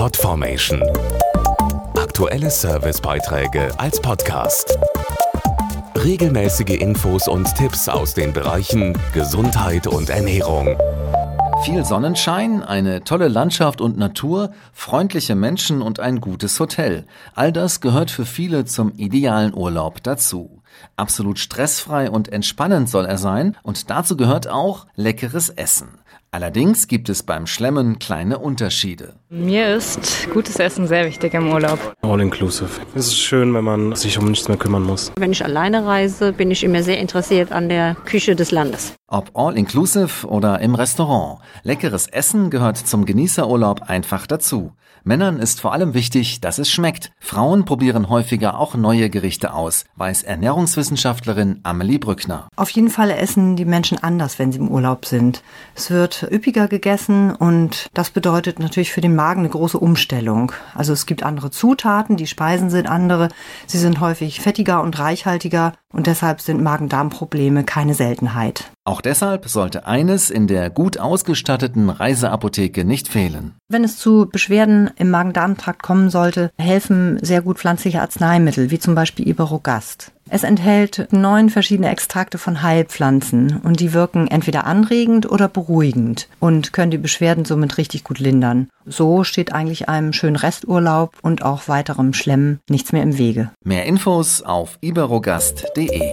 Podformation. Aktuelle Servicebeiträge als Podcast. Regelmäßige Infos und Tipps aus den Bereichen Gesundheit und Ernährung. Viel Sonnenschein, eine tolle Landschaft und Natur, freundliche Menschen und ein gutes Hotel. All das gehört für viele zum idealen Urlaub dazu. Absolut stressfrei und entspannend soll er sein und dazu gehört auch leckeres Essen. Allerdings gibt es beim Schlemmen kleine Unterschiede. Mir ist gutes Essen sehr wichtig im Urlaub. All inclusive. Es ist schön, wenn man sich um nichts mehr kümmern muss. Wenn ich alleine reise, bin ich immer sehr interessiert an der Küche des Landes. Ob all inclusive oder im Restaurant, leckeres Essen gehört zum Genießerurlaub einfach dazu. Männern ist vor allem wichtig, dass es schmeckt. Frauen probieren häufiger auch neue Gerichte aus, weiß Ernährungswissenschaftlerin Amelie Brückner. Auf jeden Fall essen die Menschen anders, wenn sie im Urlaub sind. Es wird üppiger gegessen und das bedeutet natürlich für den Magen eine große Umstellung. Also es gibt andere Zutaten, die Speisen sind andere, sie sind häufig fettiger und reichhaltiger und deshalb sind Magen-Darm-Probleme keine Seltenheit. Auch deshalb sollte eines in der gut ausgestatteten Reiseapotheke nicht fehlen. Wenn es zu Beschwerden im Magen-Darm-Trakt kommen sollte, helfen sehr gut pflanzliche Arzneimittel, wie zum Beispiel Iberogast. Es enthält 9 verschiedene Extrakte von Heilpflanzen und die wirken entweder anregend oder beruhigend und können die Beschwerden somit richtig gut lindern. So steht eigentlich einem schönen Resturlaub und auch weiterem Schlemmen nichts mehr im Wege. Mehr Infos auf iberogast.de.